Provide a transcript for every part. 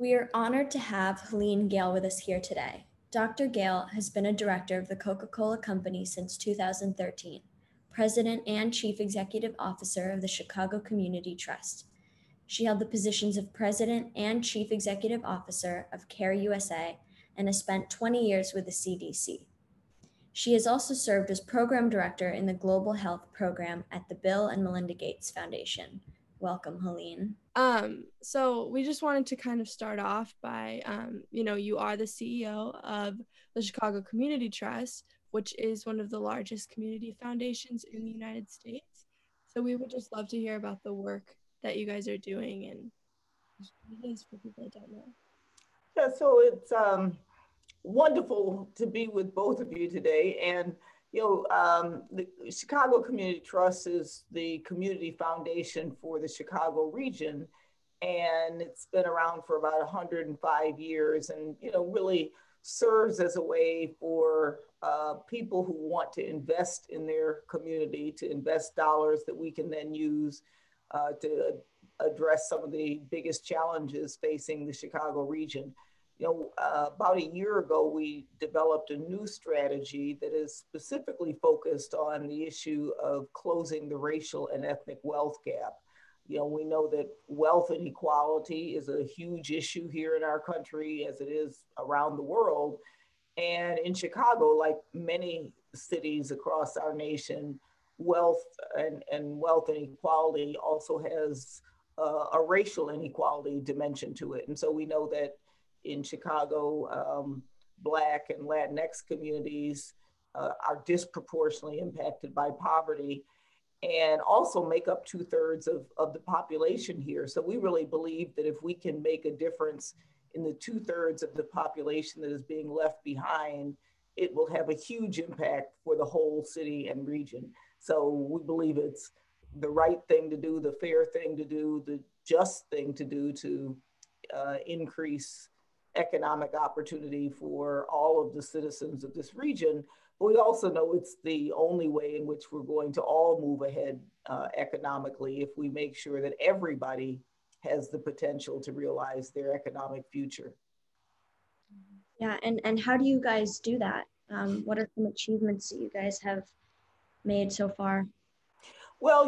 We are honored to have Helene Gayle with us here today. Dr. Gayle has been a director of the Coca-Cola Company since 2013, president and chief executive officer of the Chicago Community Trust. She held the positions of president and chief executive officer of CARE USA and has spent 20 years with the CDC. She has also served as program director in the global health program at the Bill and Melinda Gates Foundation. Welcome, Helene. So we just wanted to kind of start off by, you are the CEO of the Chicago Community Trust, which is one of the largest community foundations in the United States. So we would just love to hear about the work that you guys are doing and what it is for people that don't know. Yeah, so it's wonderful to be with both of you today. And the Chicago Community Trust is the community foundation for the Chicago region, and it's been around for about 105 years and, really serves as a way for people who want to invest in their community, to invest dollars that we can then use to address some of the biggest challenges facing the Chicago region. About a year ago, we developed a new strategy that is specifically focused on the issue of closing the racial and ethnic wealth gap. We know that wealth inequality is a huge issue here in our country as it is around the world. And in Chicago, like many cities across our nation, wealth and wealth inequality also has a racial inequality dimension to it. And so we know that in Chicago, Black and Latinx communities are disproportionately impacted by poverty and also make up 2/3 of the population here. So we really believe that if we can make a difference in the 2/3 of the population that is being left behind, it will have a huge impact for the whole city and region. So we believe it's the right thing to do, the fair thing to do, the just thing to do to increase economic opportunity for all of the citizens of this region, but we also know it's the only way in which we're going to all move ahead economically if we make sure that everybody has the potential to realize their economic future. Yeah, and how do you guys do that? What are some achievements that you guys have made so far? Well,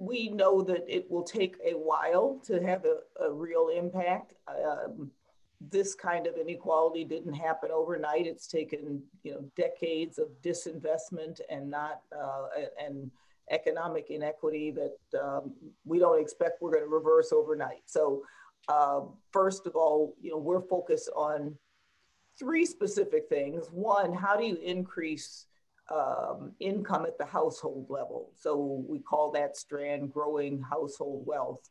we know that it will take a while to have a real impact. This kind of inequality didn't happen overnight. It's taken decades of disinvestment and economic inequity that we don't expect we're going to reverse overnight. So first of all, we're focused on three specific things. One, how do you increase income at the household level? So we call that strand growing household wealth.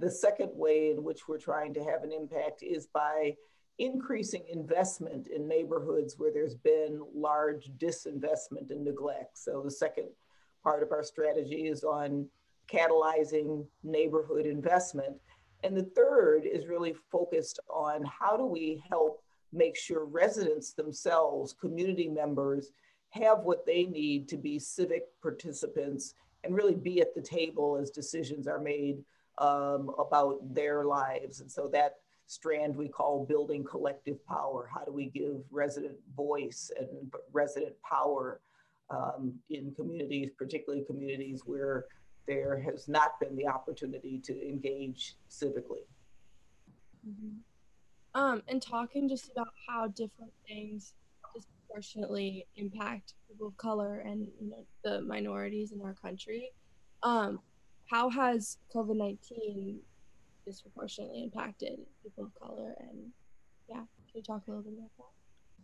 The second way in which we're trying to have an impact is by increasing investment in neighborhoods where there's been large disinvestment and neglect. So the second part of our strategy is on catalyzing neighborhood investment. And the third is really focused on how do we help make sure residents themselves, community members, have what they need to be civic participants and really be at the table as decisions are made about their lives. And so that strand we call building collective power. How do we give resident voice and resident power in communities, particularly communities where there has not been the opportunity to engage civically? Mm-hmm. And talking just about how different things disproportionately impact people of color and the minorities in our country. How has COVID-19 disproportionately impacted people of color. And yeah, can you talk a little bit about that?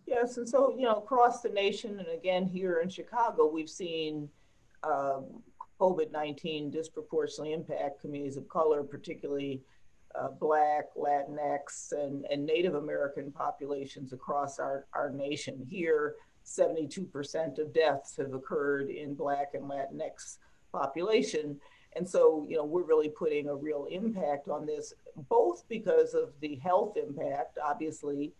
Yes, and so, you know, across the nation and again here in Chicago, we've seen COVID-19 disproportionately impact communities of color, particularly Black, Latinx, and Native American populations across our nation. Here, 72% of deaths have occurred in Black and Latinx population. And so, you know, we're really putting a real impact on this, both because of the health impact, obviously,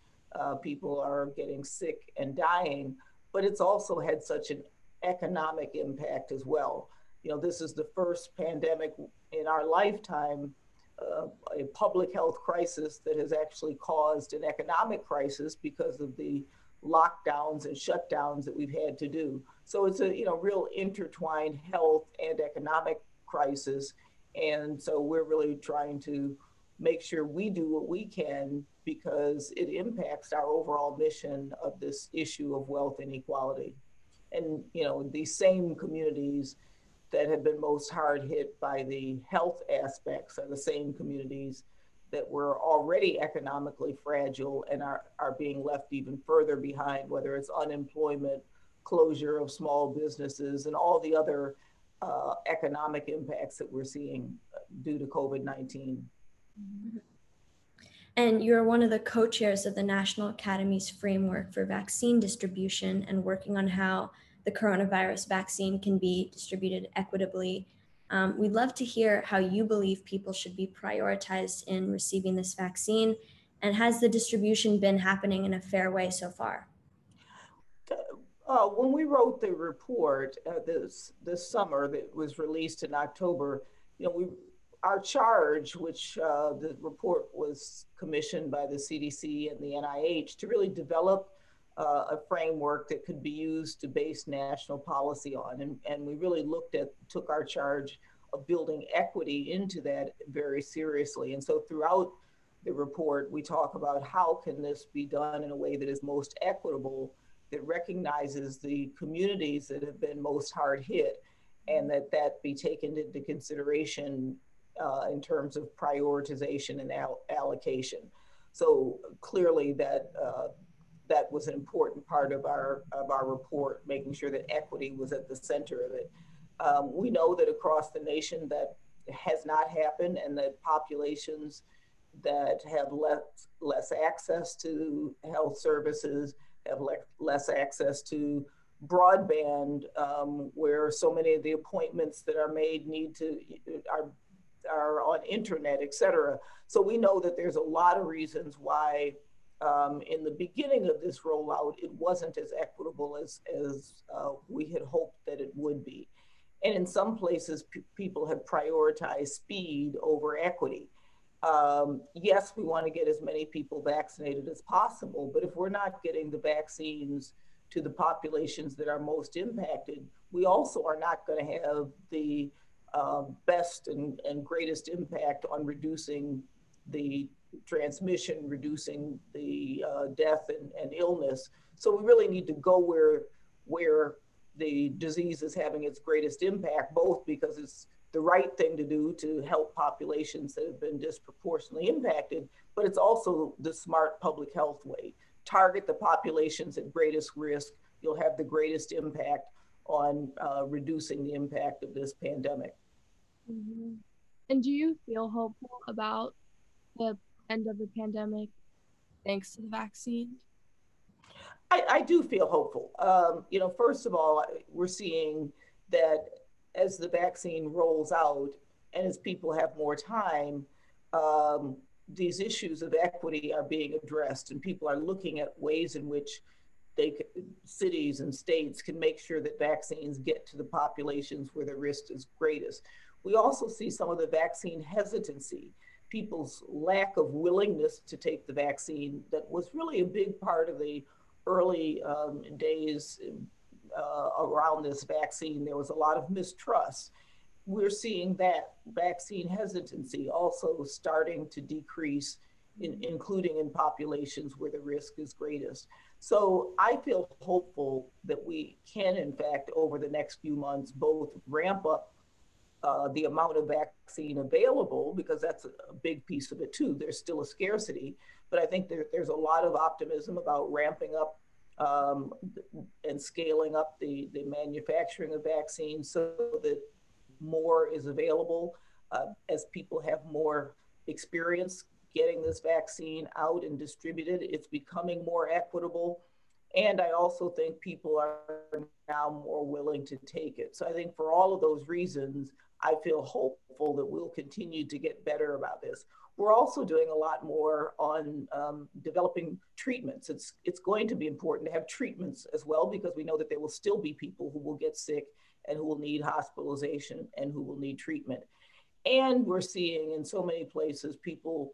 people are getting sick and dying, but it's also had such an economic impact as well. You know, this is the first pandemic in our lifetime, a public health crisis that has actually caused an economic crisis because of the lockdowns and shutdowns that we've had to do. So it's a, you know, real intertwined health and economic crisis. And so we're really trying to make sure we do what we can because it impacts our overall mission of this issue of wealth inequality. And, you know, these same communities that have been most hard hit by the health aspects are the same communities that were already economically fragile and are being left even further behind, whether it's unemployment, closure of small businesses, and all the other economic impacts that we're seeing due to COVID-19. Mm-hmm. And you're one of the co-chairs of the National Academy's framework for vaccine distribution and working on how the coronavirus vaccine can be distributed equitably. We'd love to hear how you believe people should be prioritized in receiving this vaccine, and has the distribution been happening in a fair way so far? When we wrote the report this summer that was released in October, you know, our charge, which the report was commissioned by the CDC and the NIH to really develop a framework that could be used to base national policy on. And we really took our charge of building equity into that very seriously. And so throughout the report, we talk about how can this be done in a way that is most equitable, that recognizes the communities that have been most hard hit, and that be taken into consideration in terms of prioritization and allocation. So clearly that was an important part of our report, making sure that equity was at the center of it. We know that across the nation that has not happened, and that populations that have less access to health services, have less access to broadband, where so many of the appointments that are made are on internet, et cetera. So we know that there's a lot of reasons why in the beginning of this rollout, it wasn't as equitable as we had hoped that it would be. And in some places, people have prioritized speed over equity. Yes, we want to get as many people vaccinated as possible, but if we're not getting the vaccines to the populations that are most impacted, we also are not going to have the best and greatest impact on reducing the transmission, reducing the death and illness. So we really need to go where the disease is having its greatest impact, both because it's the right thing to do to help populations that have been disproportionately impacted, but it's also the smart public health way. Target the populations at greatest risk, you'll have the greatest impact on reducing the impact of this pandemic. Mm-hmm. And do you feel hopeful about the end of the pandemic thanks to the vaccine? I do feel hopeful. You know, first of all, we're seeing that as the vaccine rolls out and as people have more time, these issues of equity are being addressed, and people are looking at ways in which cities and states can make sure that vaccines get to the populations where the risk is greatest. We also see some of the vaccine hesitancy, people's lack of willingness to take the vaccine that was really a big part of the early days around this vaccine. There was a lot of mistrust. We're seeing that vaccine hesitancy also starting to decrease, including in populations where the risk is greatest. So I feel hopeful that we can, in fact, over the next few months, both ramp up the amount of vaccine available, because that's a big piece of it too. There's still a scarcity, but I think there's a lot of optimism about ramping up and scaling up the manufacturing of vaccines so that more is available as people have more experience getting this vaccine out and distributed. It's becoming more equitable. And I also think people are now more willing to take it. So I think for all of those reasons, I feel hopeful that we'll continue to get better about this. We're also doing a lot more on developing treatments. It's going to be important to have treatments as well, because we know that there will still be people who will get sick and who will need hospitalization and who will need treatment. And we're seeing in so many places people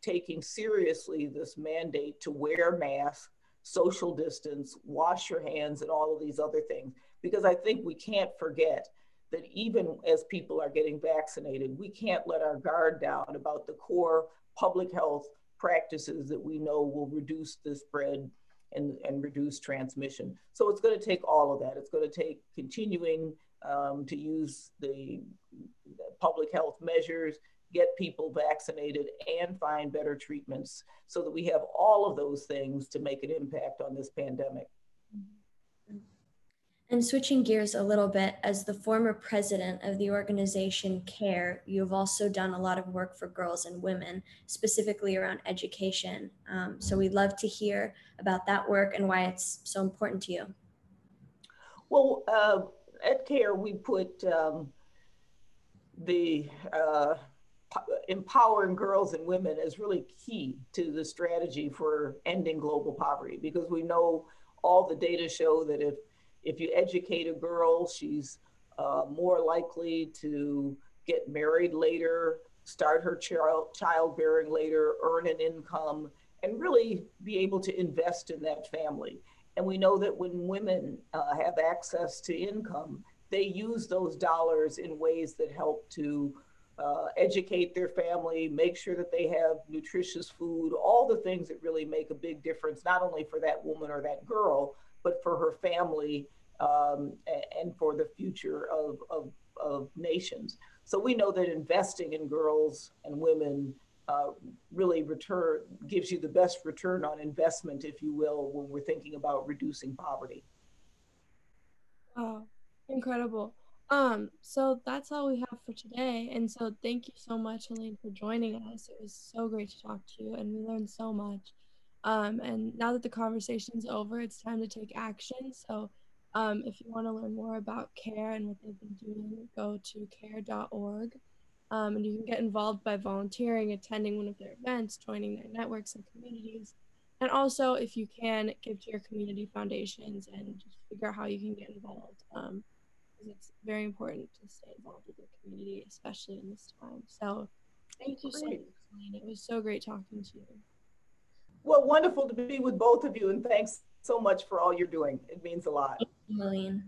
taking seriously this mandate to wear masks, social distance, wash your hands, and all of these other things. Because I think we can't forget that even as people are getting vaccinated, we can't let our guard down about the core public health practices that we know will reduce the spread and reduce transmission. So it's going to take all of that. It's going to take continuing to use the public health measures, get people vaccinated, and find better treatments so that we have all of those things to make an impact on this pandemic. And switching gears a little bit, as the former president of the organization CARE, you've also done a lot of work for girls and women, specifically around education. So we'd love to hear about that work and why it's so important to you. Well, at CARE, we put empowering girls and women is really key to the strategy for ending global poverty, because we know all the data show that if you educate a girl, she's more likely to get married later, start her childbearing later, earn an income, and really be able to invest in that family. And we know that when women have access to income, they use those dollars in ways that help to educate their family, make sure that they have nutritious food, all the things that really make a big difference, not only for that woman or that girl, but for her family and for the future of nations. So we know that investing in girls and women really gives you the best return on investment, if you will, when we're thinking about reducing poverty. Wow, incredible. So that's all we have for today. And so thank you so much, Helene, for joining us. It was so great to talk to you, and we learned so much. And now that the conversation's over, it's time to take action. So if you want to learn more about CARE and what they've been doing, go to care.org. And you can get involved by volunteering, attending one of their events, joining their networks and communities. And also, if you can, give to your community foundations and just figure out how you can get involved. It's very important to stay involved with your community, especially in this time. So thank you so much, Helene. It was so great talking to you. Well, wonderful to be with both of you, and thanks so much for all you're doing. It means a lot. Thank you, Helene.